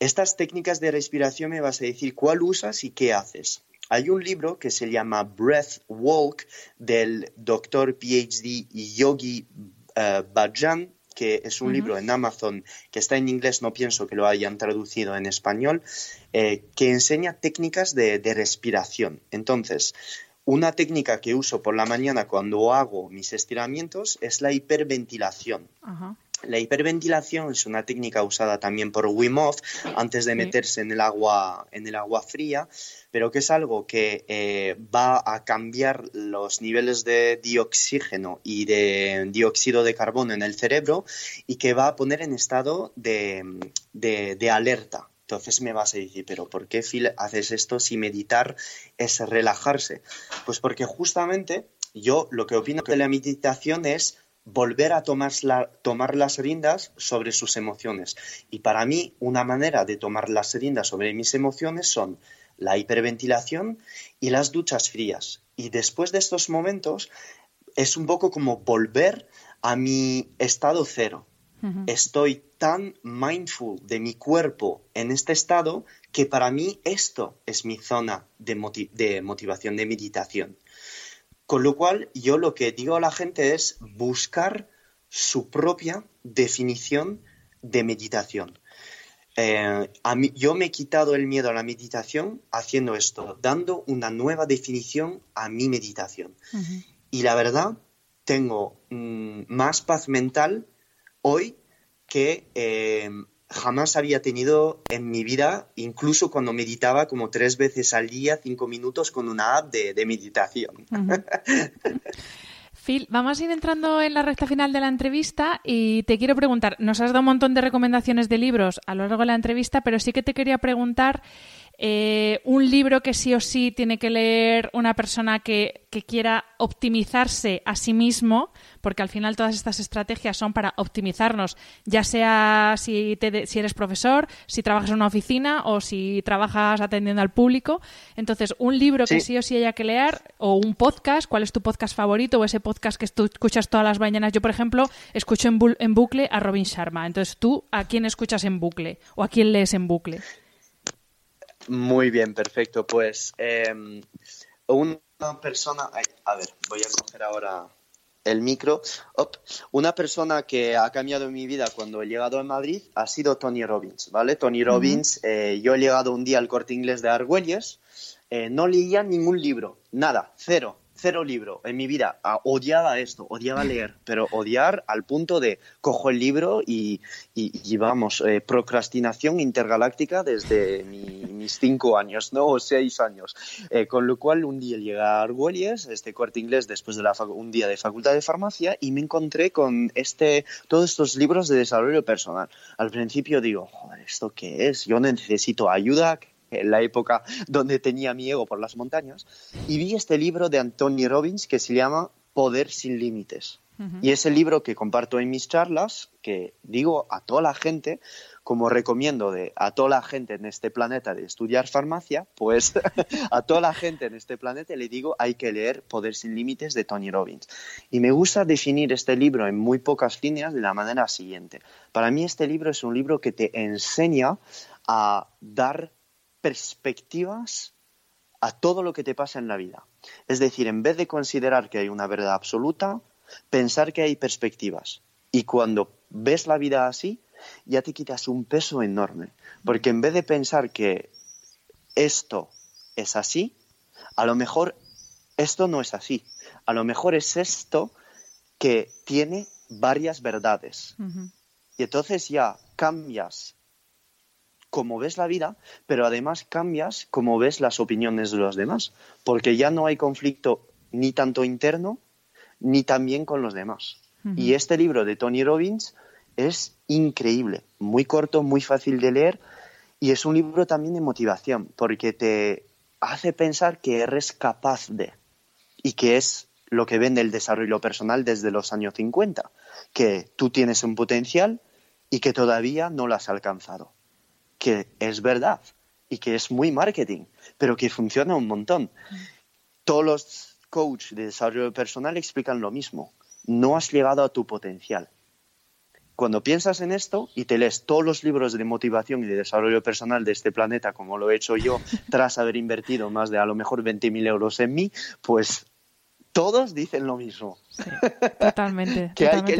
Estas técnicas de respiración me vas a decir cuál usas y qué haces. Hay un libro que se llama Breath Walk del doctor PhD Yogi Bhajan, que es un libro en Amazon que está en inglés, no pienso que lo hayan traducido en español, que enseña técnicas de respiración. Entonces, una técnica que uso por la mañana cuando hago mis estiramientos es la hiperventilación. Ajá. La hiperventilación es una técnica usada también por Wim Hof antes de meterse en el agua fría, pero que es algo que va a cambiar los niveles de dioxígeno y de dióxido de carbono en el cerebro y que va a poner en estado de alerta. Entonces me vas a decir, ¿pero por qué, Phil, haces esto si meditar es relajarse? Pues porque justamente yo lo que opino de la meditación es volver a tomar las riendas sobre sus emociones. Y para mí, una manera de tomar las riendas sobre mis emociones son la hiperventilación y las duchas frías. Y después de estos momentos, es un poco como volver a mi estado cero. Uh-huh. Estoy tan mindful de mi cuerpo en este estado que para mí esto es mi zona de motivación, de meditación. Con lo cual, yo lo que digo a la gente es buscar su propia definición de meditación. Yo me he quitado el miedo a la meditación haciendo esto, dando una nueva definición a mi meditación. Uh-huh. Y la verdad, tengo más paz mental hoy que jamás había tenido en mi vida, incluso cuando meditaba como 3 veces al día, 5 minutos con una app de meditación. Uh-huh. Phil, vamos a ir entrando en la recta final de la entrevista y te quiero preguntar, nos has dado un montón de recomendaciones de libros a lo largo de la entrevista, pero sí que te quería preguntar un libro que sí o sí tiene que leer una persona que quiera optimizarse a sí mismo, porque al final todas estas estrategias son para optimizarnos, ya sea si eres profesor, si trabajas en una oficina o si trabajas atendiendo al público. Entonces, un libro que sí o sí haya que leer, o un podcast, ¿cuál es tu podcast favorito? O ese podcast que tú escuchas todas las mañanas. Yo, por ejemplo, escucho en bucle a Robin Sharma. Entonces, ¿tú a quién escuchas en bucle o a quién lees en bucle? Muy bien, perfecto. Pues una persona... A ver, voy a coger ahora el micro. Una persona que ha cambiado mi vida cuando he llegado a Madrid ha sido Tony Robbins, ¿vale? Tony Robbins, uh-huh. Yo he llegado un día al Corte Inglés de Argüelles, no leía ningún libro, nada, cero libro en mi vida. Odiaba esto, odiaba leer, pero odiar al punto de cojo el libro y vamos, procrastinación intergaláctica desde mis 5 años, ¿no? O 6 años. Con lo cual, un día llegué a Argüelles, este Corte Inglés, después de un día de facultad de farmacia, y me encontré con todos estos libros de desarrollo personal. Al principio digo, joder, ¿esto qué es? Yo necesito ayuda, en la época donde tenía mi ego por las montañas, y vi este libro de Tony Robbins que se llama Poder sin límites. Uh-huh. Y es el libro que comparto en mis charlas, que digo a toda la gente, como recomiendo a toda la gente en este planeta de estudiar farmacia, pues a toda la gente en este planeta le digo hay que leer Poder sin límites de Tony Robbins. Y me gusta definir este libro en muy pocas líneas de la manera siguiente. Para mí este libro es un libro que te enseña a dar perspectivas a todo lo que te pasa en la vida. Es decir, en vez de considerar que hay una verdad absoluta, pensar que hay perspectivas. Y cuando ves la vida así, ya te quitas un peso enorme. Porque en vez de pensar que esto es así, a lo mejor esto no es así. A lo mejor es esto que tiene varias verdades. Uh-huh. Y entonces ya cambias como ves la vida, pero además cambias como ves las opiniones de los demás, porque ya no hay conflicto ni tanto interno, ni también con los demás. Uh-huh. Y este libro de Tony Robbins es increíble, muy corto, muy fácil de leer, y es un libro también de motivación, porque te hace pensar que eres capaz de, y que es lo que vende el desarrollo personal desde los años 50, que tú tienes un potencial y que todavía no lo has alcanzado. Que es verdad y que es muy marketing, pero que funciona un montón. Todos los coaches de desarrollo personal explican lo mismo. No has llegado a tu potencial. Cuando piensas en esto y te lees todos los libros de motivación y de desarrollo personal de este planeta, como lo he hecho yo, tras haber invertido más de a lo mejor 20.000 euros en mí, pues todos dicen lo mismo. Sí, totalmente. Que totalmente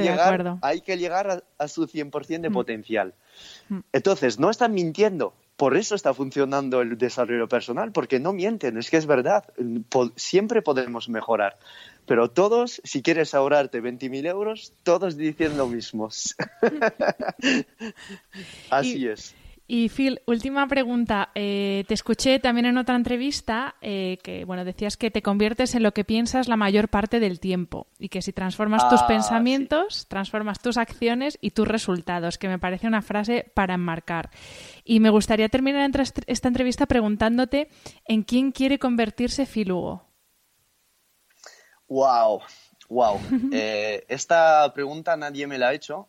hay que llegar a su 100% de potencial. Entonces, no están mintiendo. Por eso está funcionando el desarrollo personal, porque no mienten. Es que es verdad. Siempre podemos mejorar. Pero todos, si quieres ahorrarte 20.000 euros, todos dicen lo mismo. Así es. Y Phil, última pregunta. Te escuché también en otra entrevista que decías que te conviertes en lo que piensas la mayor parte del tiempo y que si transformas tus pensamientos, transformas tus acciones y tus resultados, que me parece una frase para enmarcar. Y me gustaría terminar esta entrevista preguntándote ¿en quién quiere convertirse Phil Hugo? ¡Wow! Wow, esta pregunta nadie me la ha hecho,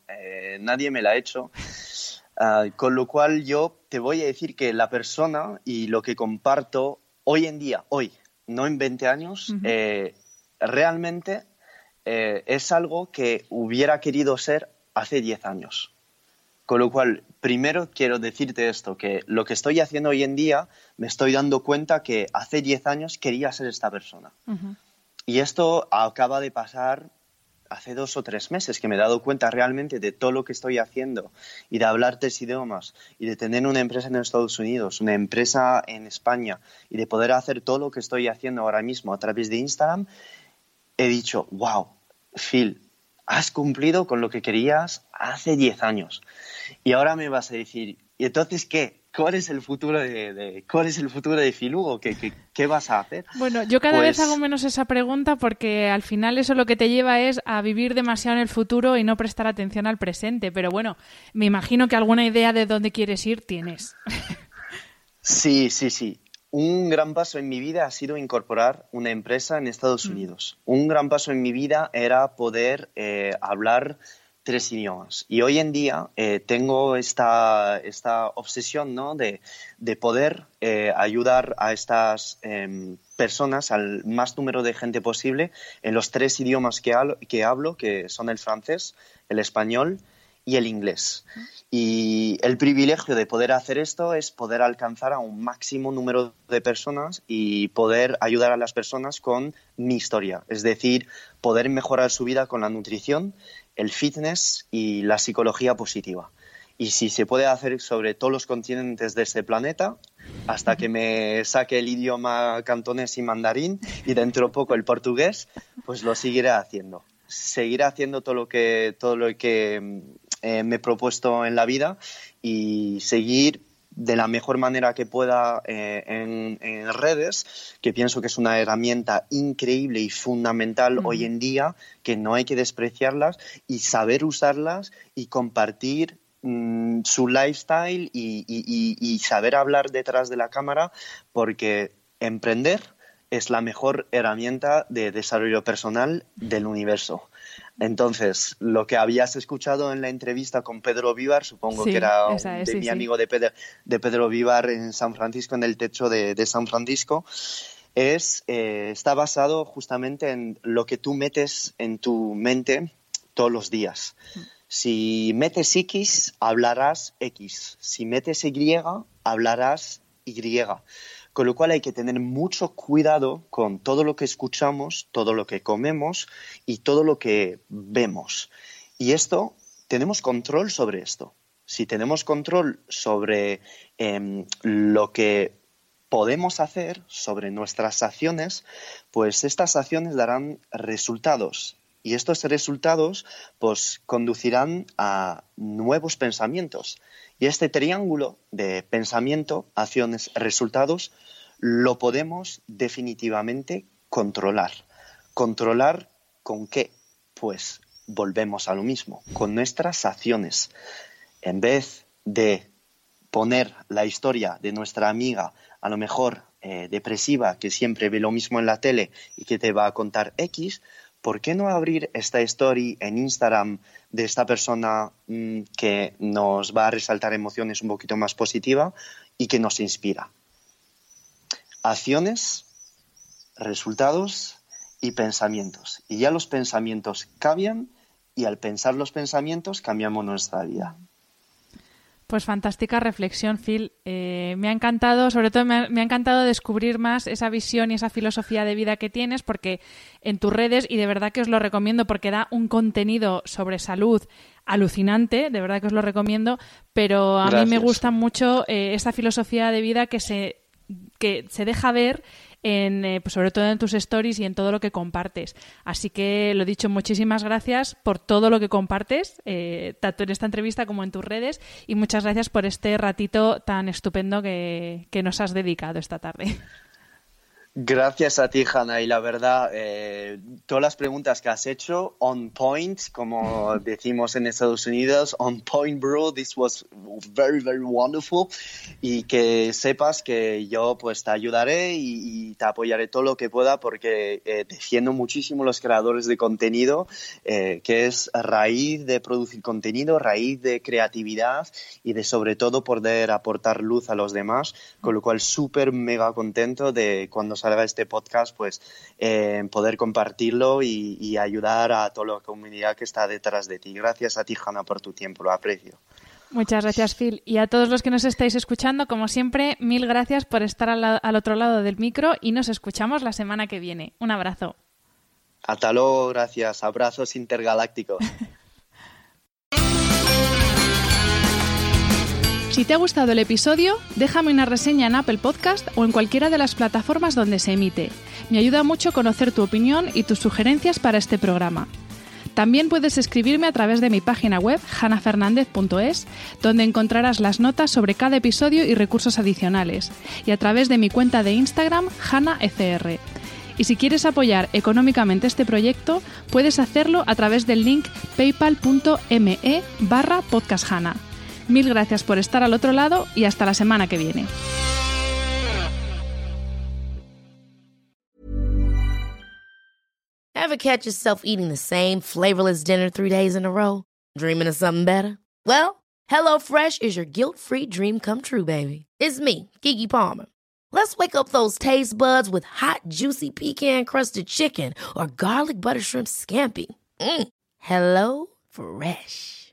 con lo cual yo te voy a decir que la persona y lo que comparto hoy en día, hoy, no en 20 años, uh-huh. Realmente es algo que hubiera querido ser hace 10 años. Con lo cual, primero quiero decirte esto, que lo que estoy haciendo hoy en día, me estoy dando cuenta que hace 10 años quería ser esta persona. Uh-huh. Y esto acaba de pasar hace 2 o 3 meses, que me he dado cuenta realmente de todo lo que estoy haciendo y de hablar 3 idiomas y de tener una empresa en Estados Unidos, una empresa en España y de poder hacer todo lo que estoy haciendo ahora mismo a través de Instagram. He dicho, wow, Phil, has cumplido con lo que querías hace 10 años. Y ahora me vas a decir, ¿y entonces qué? ¿Cuál es el futuro de Phil Hugo? ¿Qué vas a hacer? Bueno, yo cada vez hago menos esa pregunta porque al final eso lo que te lleva es a vivir demasiado en el futuro y no prestar atención al presente. Pero bueno, me imagino que alguna idea de dónde quieres ir tienes. Sí. Un gran paso en mi vida ha sido incorporar una empresa en Estados Unidos. Un gran paso en mi vida era poder hablar 3 idiomas. Y hoy en día tengo esta obsesión, ¿no?, de poder ayudar a estas personas, al más número de gente posible, en los 3 idiomas que hablo, que son el francés, el español y el inglés. Y el privilegio de poder hacer esto es poder alcanzar a un máximo número de personas y poder ayudar a las personas con mi historia. Es decir, poder mejorar su vida con la nutrición, el fitness y la psicología positiva. Y si se puede hacer sobre todos los continentes de este planeta, hasta que me saque el idioma cantonés y mandarín y dentro poco el portugués, pues lo seguiré haciendo. Seguiré haciendo todo lo que me he propuesto en la vida y seguir de la mejor manera que pueda en redes, que pienso que es una herramienta increíble y fundamental hoy en día, que no hay que despreciarlas y saber usarlas y compartir su lifestyle y saber hablar detrás de la cámara, porque emprender es la mejor herramienta de desarrollo personal del universo. Entonces, lo que habías escuchado en la entrevista con Pedro Vívar, supongo que era mi amigo de Pedro Vívar en San Francisco, en el techo de San Francisco, está basado justamente en lo que tú metes en tu mente todos los días. Si metes X, hablarás X. Si metes Y, hablarás Y. Con lo cual hay que tener mucho cuidado con todo lo que escuchamos, todo lo que comemos y todo lo que vemos. Y esto, tenemos control sobre esto. Si tenemos control sobre lo que podemos hacer, sobre nuestras acciones, pues estas acciones darán resultados. Y estos resultados pues conducirán a nuevos pensamientos. Y este triángulo de pensamiento, acciones, resultados, lo podemos definitivamente controlar. ¿Controlar con qué? Pues volvemos a lo mismo, con nuestras acciones. En vez de poner la historia de nuestra amiga, a lo mejor depresiva, que siempre ve lo mismo en la tele y que te va a contar X, ¿por qué no abrir esta story en Instagram de esta persona que nos va a resaltar emociones un poquito más positiva y que nos inspira? Acciones, resultados y pensamientos. Y ya los pensamientos cambian y al pensar los pensamientos cambiamos nuestra vida. Pues fantástica reflexión, Phil. Me ha encantado, sobre todo me ha encantado descubrir más esa visión y esa filosofía de vida que tienes, porque en tus redes, y de verdad que os lo recomiendo porque da un contenido sobre salud alucinante, de verdad que os lo recomiendo, pero a mí me gusta mucho esa filosofía de vida que se deja ver pues sobre todo en tus stories y en todo lo que compartes. Así que, lo dicho, muchísimas gracias por todo lo que compartes, tanto en esta entrevista como en tus redes, y muchas gracias por este ratito tan estupendo que nos has dedicado esta tarde. Gracias a ti, Jana, y la verdad, todas las preguntas que has hecho, on point, como decimos en Estados Unidos, on point, bro, this was very, very wonderful, y que sepas que yo pues te ayudaré y te apoyaré todo lo que pueda porque defiendo muchísimo los creadores de contenido, que es raíz de producir contenido, raíz de creatividad y de sobre todo poder aportar luz a los demás, con lo cual súper mega contento de cuando salga este podcast, pues poder compartirlo y ayudar a toda la comunidad que está detrás de ti. Gracias a ti, Jana, por tu tiempo, lo aprecio. Muchas gracias, Phil. Y a todos los que nos estáis escuchando, como siempre, mil gracias por estar al otro lado del micro y nos escuchamos la semana que viene. Un abrazo. Hasta luego, gracias. Abrazos intergalácticos. Si te ha gustado el episodio, déjame una reseña en Apple Podcast o en cualquiera de las plataformas donde se emite. Me ayuda mucho conocer tu opinión y tus sugerencias para este programa. También puedes escribirme a través de mi página web, janafernandez.es, donde encontrarás las notas sobre cada episodio y recursos adicionales, y a través de mi cuenta de Instagram, janaecr. Y si quieres apoyar económicamente este proyecto, puedes hacerlo a través del link paypal.me/podcasthana. Mil gracias por estar al otro lado y hasta la semana que viene. Ever catch yourself eating the same flavorless dinner 3 days in a row? Dreaming of something better? Well, HelloFresh is your guilt-free dream come true, baby. It's me, Keke Palmer. Let's wake up those taste buds with hot, juicy pecan-crusted chicken or garlic butter shrimp scampi. HelloFresh.